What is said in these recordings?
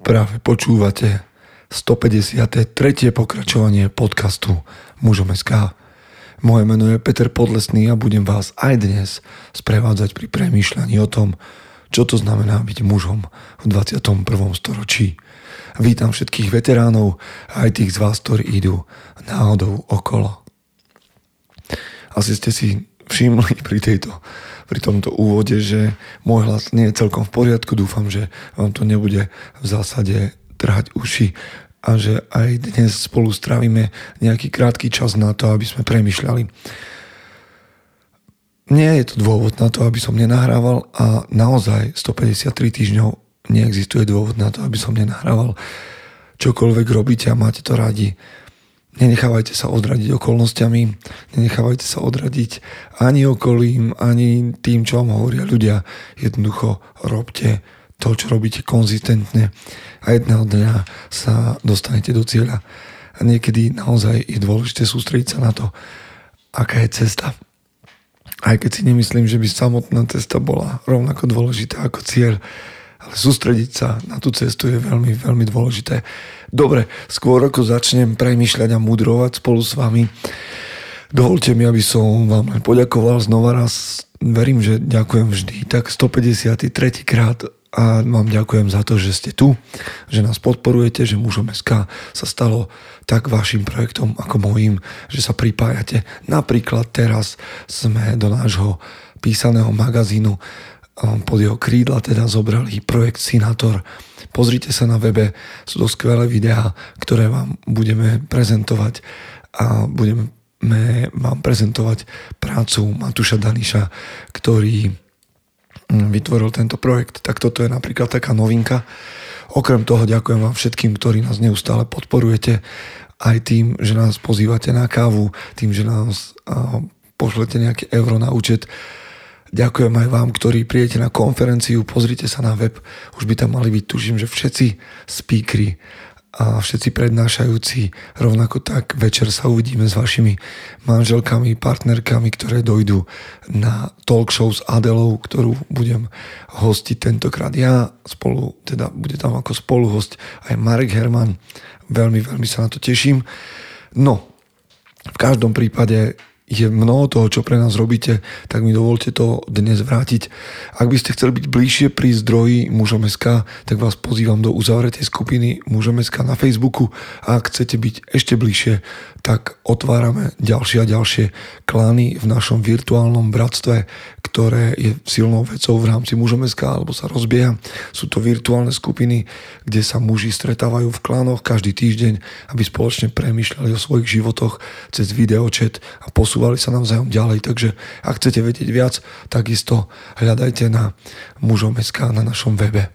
Práve počúvate 153. pokračovanie podcastu Mužom.sk. Moje meno je Peter Podlesný a budem vás aj dnes sprevádzať pri premýšľaní o tom, čo to znamená byť mužom v 21. storočí. Vítam všetkých veteránov a aj tých z vás, ktorí idú náhodou okolo. Asi ste si všimli pri tomto úvode, že môj hlas nie je celkom v poriadku. Dúfam, že vám to nebude v zásade trhať uši a že aj dnes spolu strávime nejaký krátky čas na to, aby sme premýšľali. Nie je to dôvod na to, aby som nenahrával, a naozaj 153 týždňov neexistuje dôvod na to, aby som nenahrával. Čokoľvek robíte a máte to radi, nenechávajte sa odradiť okolnostiami, nenechávajte sa odradiť ani okolím, ani tým, čo vám hovoria ľudia. Jednoducho robte to, čo robíte, konzistentne a jedného dňa sa dostanete do cieľa. A niekedy naozaj je dôležité sústrediť sa na to, aká je cesta. Aj keď si nemyslím, že by samotná cesta bola rovnako dôležitá ako cieľ, ale sústrediť sa na tú cestu je veľmi, veľmi dôležité. Dobre, skôr ako začnem premýšľať a mudrovať spolu s vami, dovolte mi, aby som vám len poďakoval znova raz. Verím, že ďakujem vždy. Tak 153. krát a vám ďakujem za to, že ste tu, že nás podporujete, že Mužom.sk sa stalo tak vašim projektom ako mojím, že sa pripájate. Napríklad teraz sme do nášho písaného magazínu pod jeho krídla teda zobrali projekt Sinator. Pozrite sa na webe, sú to skvelé videá, ktoré vám budeme prezentovať, a budeme vám prezentovať prácu Matúša Daniša, ktorý vytvoril tento projekt. Tak toto je napríklad taká novinka. Okrem toho ďakujem vám všetkým, ktorí nás neustále podporujete, aj tým, že nás pozývate na kávu, tým, že nás pošlete nejaké euro na účet. Ďakujem aj vám, ktorí prijete na konferenciu, pozrite sa na web, už by tam mali byť, tuším, že všetci speakery a všetci prednášajúci, rovnako tak večer sa uvidíme s vašimi manželkami, partnerkami, ktoré dojdú na talk show s Adelou, ktorú budem hostiť tentokrát ja, bude tam ako spoluhost aj Marek Herman. Veľmi, veľmi sa na to teším. No, v každom prípade je mnoho toho, čo pre nás robíte, tak mi dovolte to dnes vrátiť. Ak by ste chceli byť bližšie pri zdroji Mužom.sk, tak vás pozývam do uzavretej skupiny Mužom.sk na Facebooku. A ak chcete byť ešte bližšie, tak otvárame ďalšie a ďalšie klany v našom virtuálnom bratstve, ktoré je silnou vecou v rámci Mužom.sk, alebo sa rozbieha. Sú to virtuálne skupiny, kde sa muži stretávajú v klanoch každý týždeň, aby spoločne premýšľali o svojich životoch cez videočet a posúvali sa navzájom ďalej. Takže ak chcete vedieť viac, takisto hľadajte na Mužom.sk na našom webe.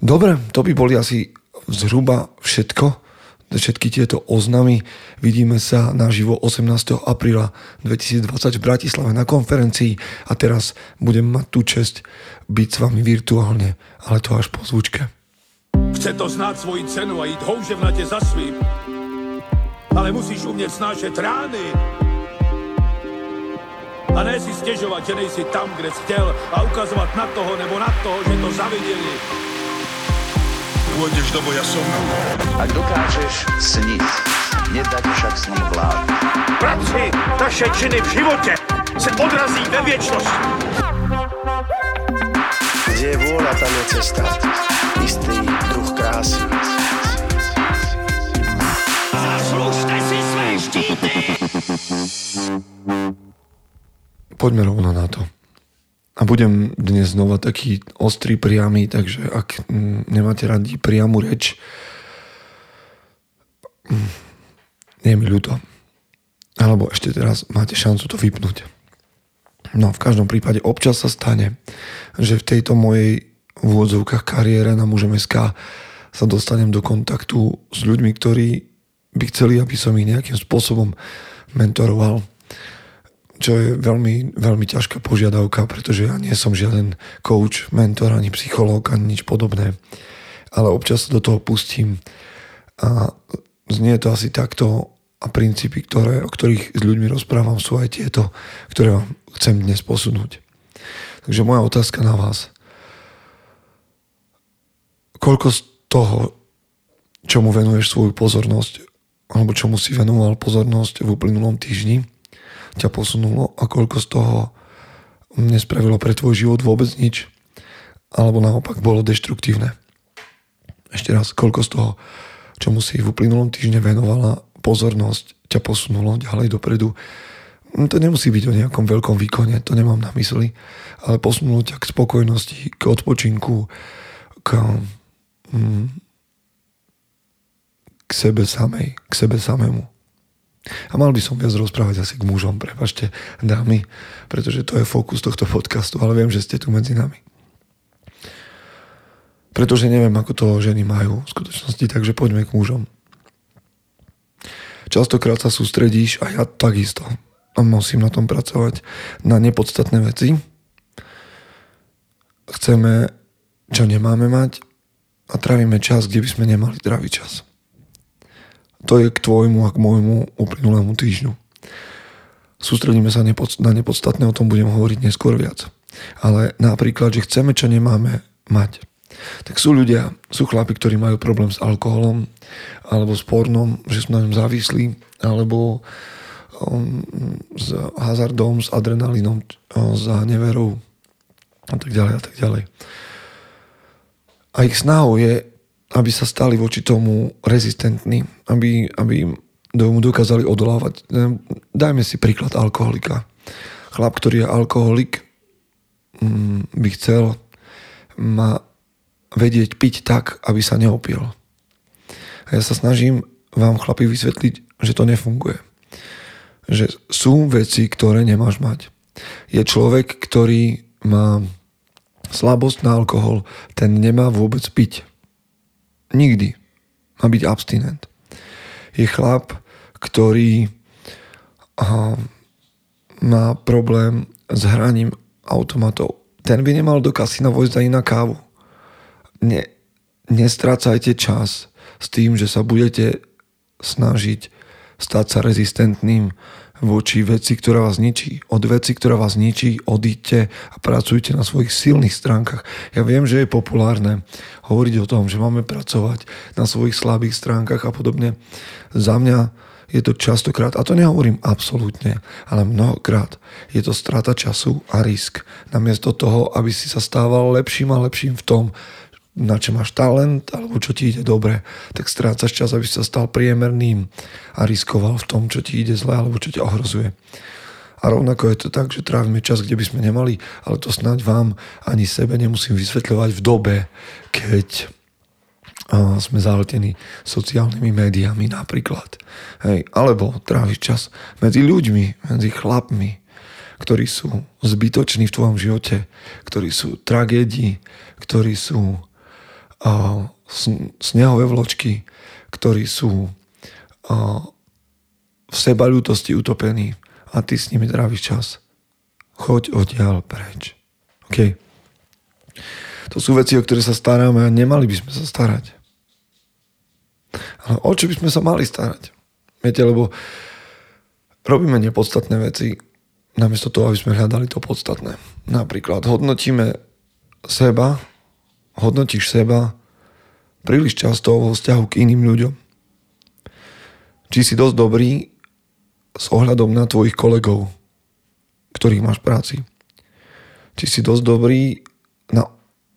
Dobre, to by boli asi zhruba všetko. Všetky tieto oznamy. Vidíme sa naživo 18. apríla 2020 v Bratislave na konferencii, a teraz budem mať tú česť byť s vami virtuálne, ale to až po zvučke. Chce to znáť svoji cenu a íť houževnate za svým, ale musíš umieť snášať rány a ne si stěžovat, že nejsi tam, kde jsi chtěl, a ukazovat na toho nebo na toho, že to zaviděli. Pôjdeš do boja som. Ak dokážeš sniť, nedať však sniť vlád. Práci, naše činy v životě se odrazí ve věčnosti. Kde je vôľa, tam je cesta. Istý druh krásy. Zaslužte si své štíty! Poďme rovno na to. A budem dnes znova taký ostrý, priamy, takže ak nemáte radi priamu reč, nie je mi ľúto. Alebo ešte teraz máte šancu to vypnúť. No, v každom prípade občas sa stane, že v tejto mojej v úvodzovkách kariére na Mužom.sk sa dostanem do kontaktu s ľuďmi, ktorí by chceli, aby som ich nejakým spôsobom mentoroval, čo je veľmi, veľmi ťažká požiadavka, pretože ja nie som žiaden coach, mentor, ani psychológ, ani nič podobné. Ale občas do toho pustím a znie to asi takto, a princípy, o ktorých s ľuďmi rozprávam, sú aj tieto, ktoré vám chcem dnes posunúť. Takže moja otázka na vás. Koľko toho, čomu venuješ svoju pozornosť, alebo čomu si venoval pozornosť v uplynulom týždni, ťa posunulo a koľko z toho nespravilo pre tvoj život vôbec nič, alebo naopak bolo deštruktívne. Ešte raz, koľko z toho, čomu si v uplynulom týždne venovala pozornosť, ťa posunulo ďalej dopredu. To nemusí byť o nejakom veľkom výkone, to nemám na mysli, ale posunulo ťa k spokojnosti, k odpočinku, k sebe samej, k sebe samému. A mal by som viac rozprávať asi k mužom, prepáčte, dámy, pretože to je fokus tohto podcastu, ale viem, že ste tu medzi nami. Pretože neviem, ako to ženy majú v skutočnosti, takže poďme k mužom. Častokrát sa sústredíš, a ja takisto, a musím na tom pracovať, na nepodstatné veci. Chceme, čo nemáme mať, a trávime čas, kde by sme nemali tráviť čas. To je k tvojmu a k môjmu uplynulému týždňu. Sústredíme sa na nepodstatné, o tom budem hovoriť neskôr viac. Ale napríklad, že chceme, čo nemáme mať. Tak sú ľudia, sú chlapi, ktorí majú problém s alkoholom, alebo s pornom, že sú na ňom závislí, alebo s hazardom, s adrenalínom, s neverou a tak ďalej a tak ďalej. A ich snahou je, aby sa stali voči tomu rezistentní, aby tomu dokázali odolávať. Dajme si príklad alkoholika. Chlap, ktorý je alkoholik, by chcel ma vedieť piť tak, aby sa neopil. A ja sa snažím vám, chlapi, vysvetliť, že to nefunguje. Že sú veci, ktoré nemáš mať. Je človek, ktorý má slabosť na alkohol, ten nemá vôbec piť. Nikdy. Má byť abstinent. Je chlap, ktorý má problém s hraním automatov. Ten by nemal do kasína vojsť ani na kávu. Nestrácajte čas s tým, že sa budete snažiť stať sa rezistentným voči veci, ktorá vás ničí. Od veci, ktorá vás ničí, odíďte a pracujte na svojich silných stránkach. Ja viem, že je populárne hovoriť o tom, že máme pracovať na svojich slabých stránkach a podobne. Za mňa je to častokrát, a to nehovorím absolútne, ale mnohokrát, je to strata času a risk. Namiesto toho, aby si sa stával lepším a lepším v tom, na čo máš talent, alebo čo ti ide dobre, tak strácaš čas, aby sa stal priemerným a riskoval v tom, čo ti ide zle, alebo čo ťa ohrozuje. A rovnako je to tak, že trávime čas, kde by sme nemali, ale to snáď vám ani sebe nemusím vysvetľovať v dobe, keď sme zaletení sociálnymi médiami napríklad. Hej. Alebo tráviš čas medzi ľuďmi, medzi chlapmi, ktorí sú zbytoční v tvojom živote, ktorí sú tragédii, ktorí sú snehové vločky, ktorí sú v sebaľútosti utopení a ty s nimi tráviš čas. Choď odtiaľ preč. OK? To sú veci, o ktoré sa staráme a nemali by sme sa starať. Ale o čo by sme sa mali starať? Viete, lebo robíme nepodstatné veci namiesto toho, aby sme hľadali to podstatné. Napríklad hodnotíme seba, hodnotíš seba príliš často vo vzťahu k iným ľuďom. Či si dosť dobrý s ohľadom na tvojich kolegov, ktorých máš v práci. Či si dosť dobrý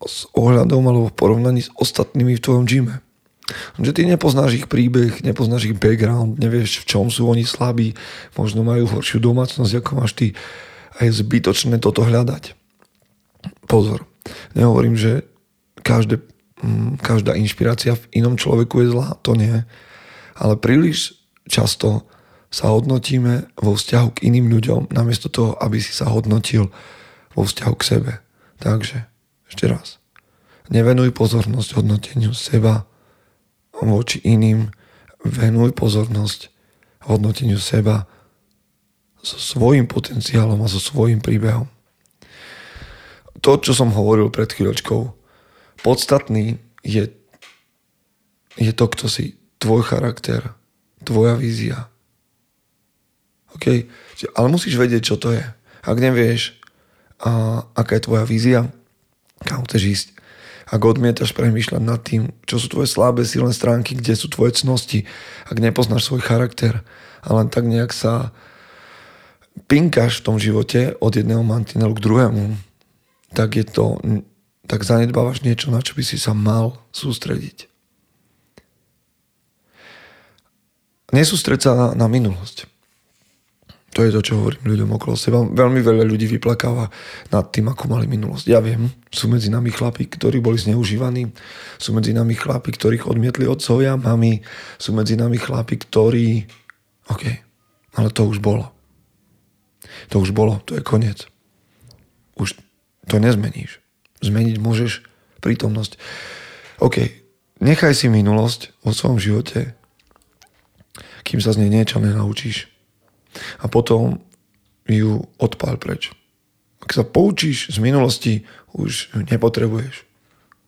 s ohľadom alebo v porovnaní s ostatnými v tvojom gyme. Že ty nepoznáš ich príbeh, nepoznáš ich background, nevieš, v čom sú oni slabí, možno majú horšiu domácnosť, ako máš ty. A je zbytočné toto hľadať. Pozor, nehovorím, že každá inšpirácia v inom človeku je zlá, to nie. Ale príliš často sa hodnotíme vo vzťahu k iným ľuďom, namiesto toho, aby si sa hodnotil vo vzťahu k sebe. Takže, ešte raz, nevenuj pozornosť hodnoteniu seba voči iným, venuj pozornosť hodnoteniu seba so svojím potenciálom a so svojím príbehom. To, čo som hovoril pred chvíľočkou, podstatný je to, kto si, tvoj charakter, tvoja vízia. OK? Ale musíš vedieť, čo to je. Ak nevieš, aká je tvoja vízia, kam chceš ísť, Ak odmietaš premýšľať nad tým, čo sú tvoje slabé silné stránky, kde sú tvoje cnosti, ak nepoznáš svoj charakter a len tak nejak sa pinkáš v tom živote od jedného mantinelu k druhému, tak je to, tak zanedbávaš niečo, na čo by si sa mal sústrediť. Nesústreď sa na minulosť. To je to, čo hovorím ľuďom okolo seba. Veľmi veľa ľudí vyplakáva nad tým, ako mali minulosť. Ja viem, sú medzi nami chlapi, ktorí boli zneužívaní, sú medzi nami chlapi, ktorých odmietli otcovia, mami, sú medzi nami chlapi, ktorí... OK, ale to už bolo. To už bolo, to je koniec. Už to nezmeníš. Zmeniť môžeš prítomnosť. OK, nechaj si minulosť vo svojom živote, kým sa z nej niečo nenaučíš. A potom ju odpál preč. Ak sa poučíš z minulosti, už ju nepotrebuješ.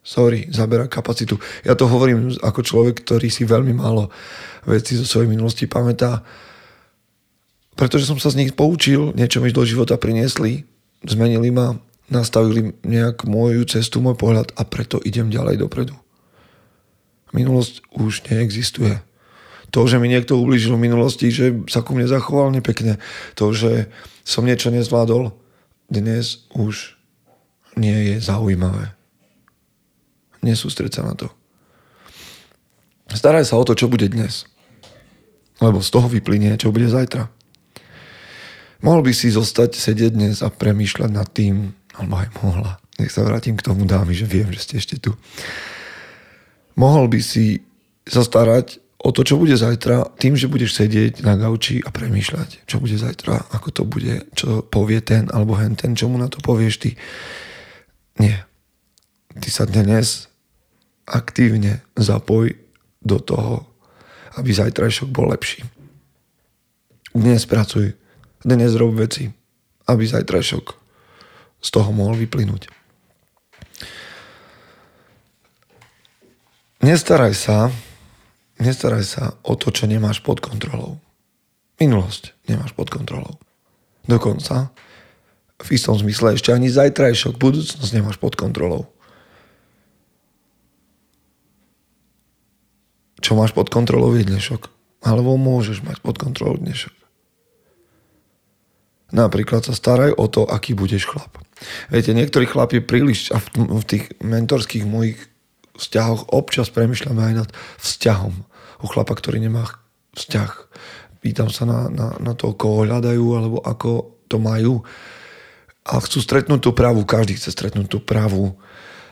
Sorry, zabera kapacitu. Ja to hovorím ako človek, ktorý si veľmi málo veci zo svojej minulosti pamätá, pretože som sa z nich poučil, niečo mi do života priniesli, zmenili ma, nastavili nejak moju cestu, môj pohľad, a preto idem ďalej dopredu. Minulosť už neexistuje. To, že mi niekto ublížil v minulosti, že sa ku mne zachoval nepekne, to, že som niečo nezvládol, dnes už nie je zaujímavé. Nesústreď sa na to. Staraj sa o to, čo bude dnes. Lebo z toho vyplynie, čo bude zajtra. Mohol by si zostať sedieť dnes a premýšľať nad tým, alebo aj mohla. Nech sa vrátim k tomu, dámy, že viem, že ste ešte tu. Mohol by si zastarať o to, čo bude zajtra, tým, že budeš sedieť na gauči a premýšľať, čo bude zajtra, ako to bude, čo povie ten alebo henten, čo mu na to povieš ty. Nie. Ty sa dnes aktívne zapoj do toho, aby zajtrajšok bol lepší. Dnes pracuj, dnes rob veci, aby zajtrajšok z toho mohol vyplynúť. Nestaraj sa o to, čo nemáš pod kontrolou. Minulosť nemáš pod kontrolou. Dokonca v istom zmysle ešte ani zajtrajšok, budúcnosť nemáš pod kontrolou. Čo máš pod kontrolou je dnešok. Alebo môžeš mať pod kontrolou dnešok. Napríklad sa staraj o to, aký budeš chlap. Viete, niektorí chlapi príliš, a v tých mentorských mojich vzťahoch občas premyšľame aj nad vzťahom. U chlapa, ktorý nemá vzťah. Pýtam sa na to, koho hľadajú, alebo ako to majú. A chcú stretnúť tú pravú. Každý chce stretnúť tú pravú,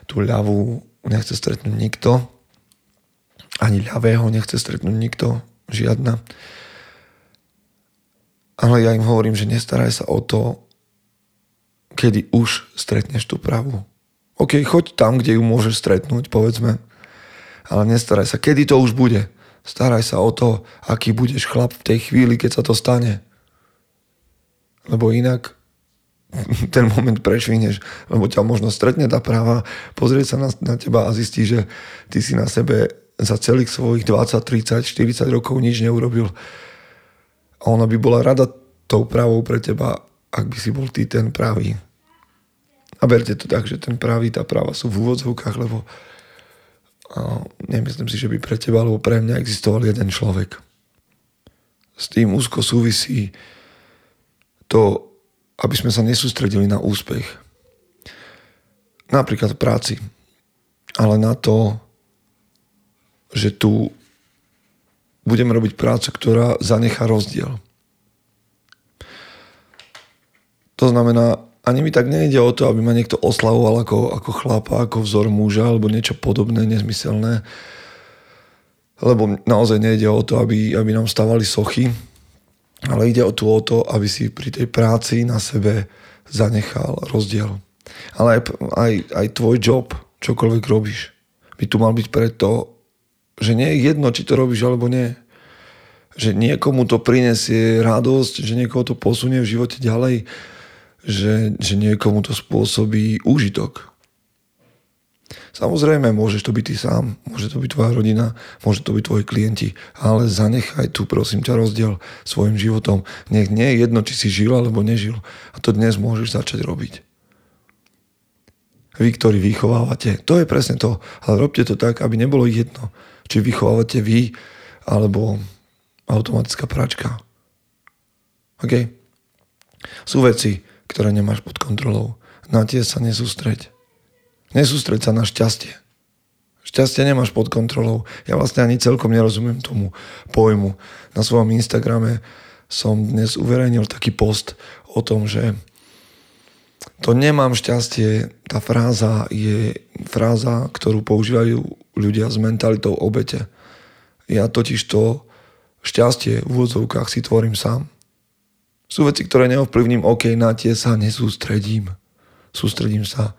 tú ľavú. Nechce stretnúť nikto. Ani ľavého nechce stretnúť nikto. Žiadna. Ale ja im hovorím, že nestaraj sa o to, kedy už stretneš tú pravú. OK, choď tam, kde ju môžeš stretnúť, povedzme. Ale nestaraj sa, kedy to už bude. Staraj sa o to, aký budeš chlap v tej chvíli, keď sa to stane. Lebo inak ten moment prešvineš, lebo ťa možno stretne tá práva, pozrie sa na teba a zistí, že ty si na sebe za celých svojich 20, 30, 40 rokov nič neurobil. A ona by bola rada tou pravou pre teba, ak by si bol ty ten pravý. A berte to tak, že ten pravý, tá práva sú v úvodzovkách, lebo nemyslím si, že by pre teba alebo pre mňa existoval jeden človek. S tým úzko súvisí to, aby sme sa nesústredili na úspech. Napríklad v práci. Ale na to, že tu budem robiť prácu, ktorá zanechá rozdiel. To znamená, ani mi tak nejde o to, aby ma niekto oslavoval ako chlapa, ako vzor muža alebo niečo podobné, nezmyselné. Lebo naozaj nejde o to, aby nám stavali sochy, ale ide o to, aby si pri tej práci na sebe zanechal rozdiel. Ale aj tvoj job, čokoľvek robíš, by tu mal byť preto, že nie je jedno, či to robíš alebo nie. Že niekomu to prinesie radosť, že niekoho to posunie v živote ďalej, že niekomu to spôsobí úžitok. Samozrejme, môžeš to byť ty sám, môže to byť tvoja rodina, môže to byť tvoji klienti, ale zanechaj tu, prosím ťa, rozdiel svojim životom. Nech nie je jedno, či si žil alebo nežil. A to dnes môžeš začať robiť. vy, ktorí vychovávate. To je presne to. Ale robte to tak, aby nebolo jedno, či vychovávate vy, alebo automatická práčka. OK? Sú veci, ktoré nemáš pod kontrolou. Na tie sa nesústreď. Nesústreď sa na šťastie. Šťastie nemáš pod kontrolou. Ja vlastne ani celkom nerozumiem tomu pojmu. Na svojom Instagrame som dnes uverejnil taký post o tom, že to nemám šťastie, tá fráza je fráza, ktorú používajú ľudia s mentalitou obete. Ja totiž to šťastie v úvodzovkách si tvorím sám. Sú veci, ktoré neovplyvním, OK, na tie sa nesústredím. Sústredím sa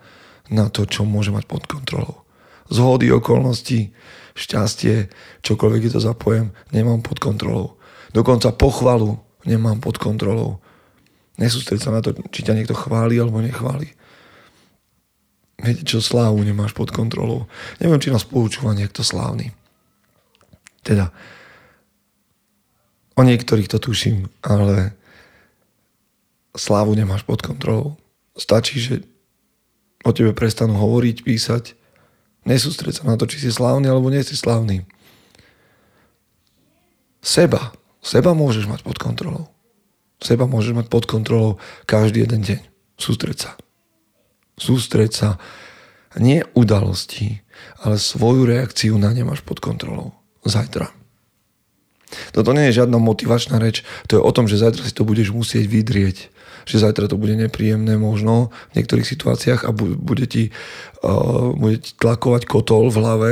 na to, čo môžem mať pod kontrolou. Zhody, okolnosti, šťastie, čokoľvek je to zapojem, nemám pod kontrolou. Dokonca pochvalu nemám pod kontrolou. Nesústreď sa na to, či ťa niekto chváli alebo nechváli. Viete čo, slávu nemáš pod kontrolou. Neviem, či nás poučúva niekto slávny. Teda, o niektorých to tuším, ale slávu nemáš pod kontrolou. Stačí, že o tebe prestanú hovoriť, písať. Nesústreď sa na to, či si slávny alebo nie si slávny. Seba môžeš mať pod kontrolou. Seba môžeš mať pod kontrolou každý jeden deň. Sústreď sa. Sústreď sa. Nie udalosti, ale svoju reakciu na ne máš pod kontrolou. Zajtra. Toto nie je žiadna motivačná reč. To je o tom, že zajtra si to budeš musieť vydrieť. Že zajtra to bude nepríjemné možno v niektorých situáciách a bude ti tlakovať kotol v hlave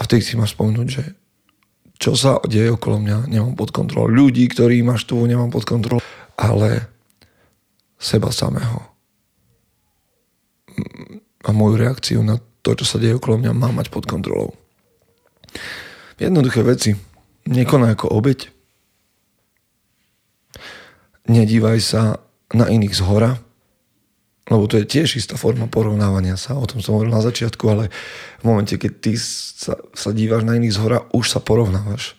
a vtedy si máš spomenúť, že čo sa deje okolo mňa, nemám pod kontrolou. Ľudí, ktorí máš tu, nemám pod kontrolou. Ale seba samého. A moju reakciu na to, čo sa deje okolo mňa, mám mať pod kontrolou. Jednoduché veci. Nekonaj ako obeť. Nedívaj sa na iných zhora. Lebo to je tiež istá forma porovnávania sa. O tom som hovoril na začiatku, ale v momente, keď ty sa díváš na iných zhora, už sa porovnávaš.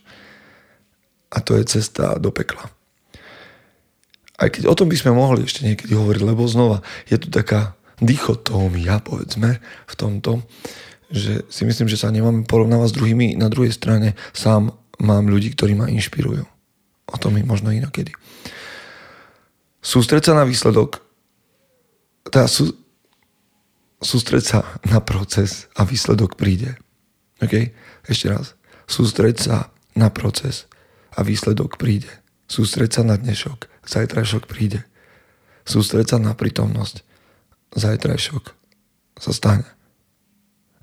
A to je cesta do pekla. Aj keď o tom by sme mohli ešte niekedy hovoriť, lebo znova je tu taká dichotómia, povedzme, v tomto, že si myslím, že sa nemáme porovnávať s druhými. Na druhej strane sám mám ľudí, ktorí ma inšpirujú. O tom je možno inokedy. Sústreď sa na výsledok, sústreď sa na proces a výsledok príde. OK? Ešte raz. Sústreď sa na proces a výsledok príde. Sústreď sa na dnešok. Zajtrajšok príde. Sústreď sa na prítomnosť. Zajtrajšok sa stane.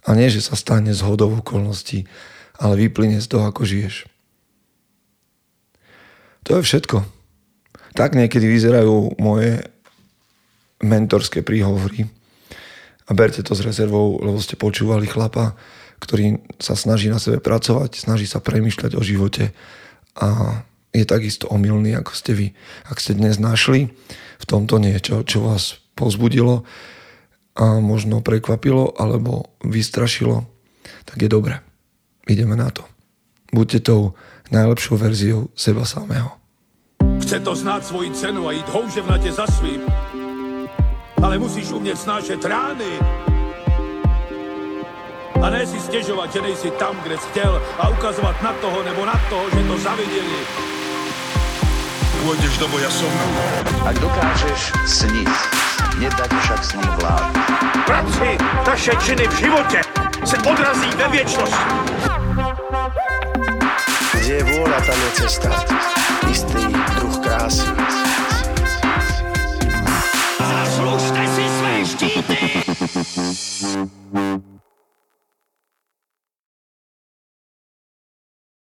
A nie, že sa stane zhodou okolností, ale vyplyne z toho, ako žiješ. To je všetko. Tak niekedy vyzerajú moje mentorské príhovory. A berte to s rezervou, lebo ste počúvali chlapa, ktorý sa snaží na sebe pracovať, snaží sa premýšľať o živote a je takisto omylný, ako ste vy. Ak ste dnes našli v tomto niečo, čo vás povzbudilo a možno prekvapilo alebo vystrašilo, tak je dobre. Ideme na to. Buďte tou najlepšou verziou seba samého. Chce to znáť svoji cenu a íť houževnate za svým, ale musíš umět snášet rány a ne si stěžovat, že nejsi tam, kde jsi chtěl a ukazovat na toho nebo na toho, že to zaviděli. Pôjdeš do boja som. Ak dokážeš sniť, nedať však snom vládu. Práci taše činy v životě se odrazí ve věčnosti. Kde je vôľa, tam je cesta. Istý druh krásy. Zaslužte si své štíty!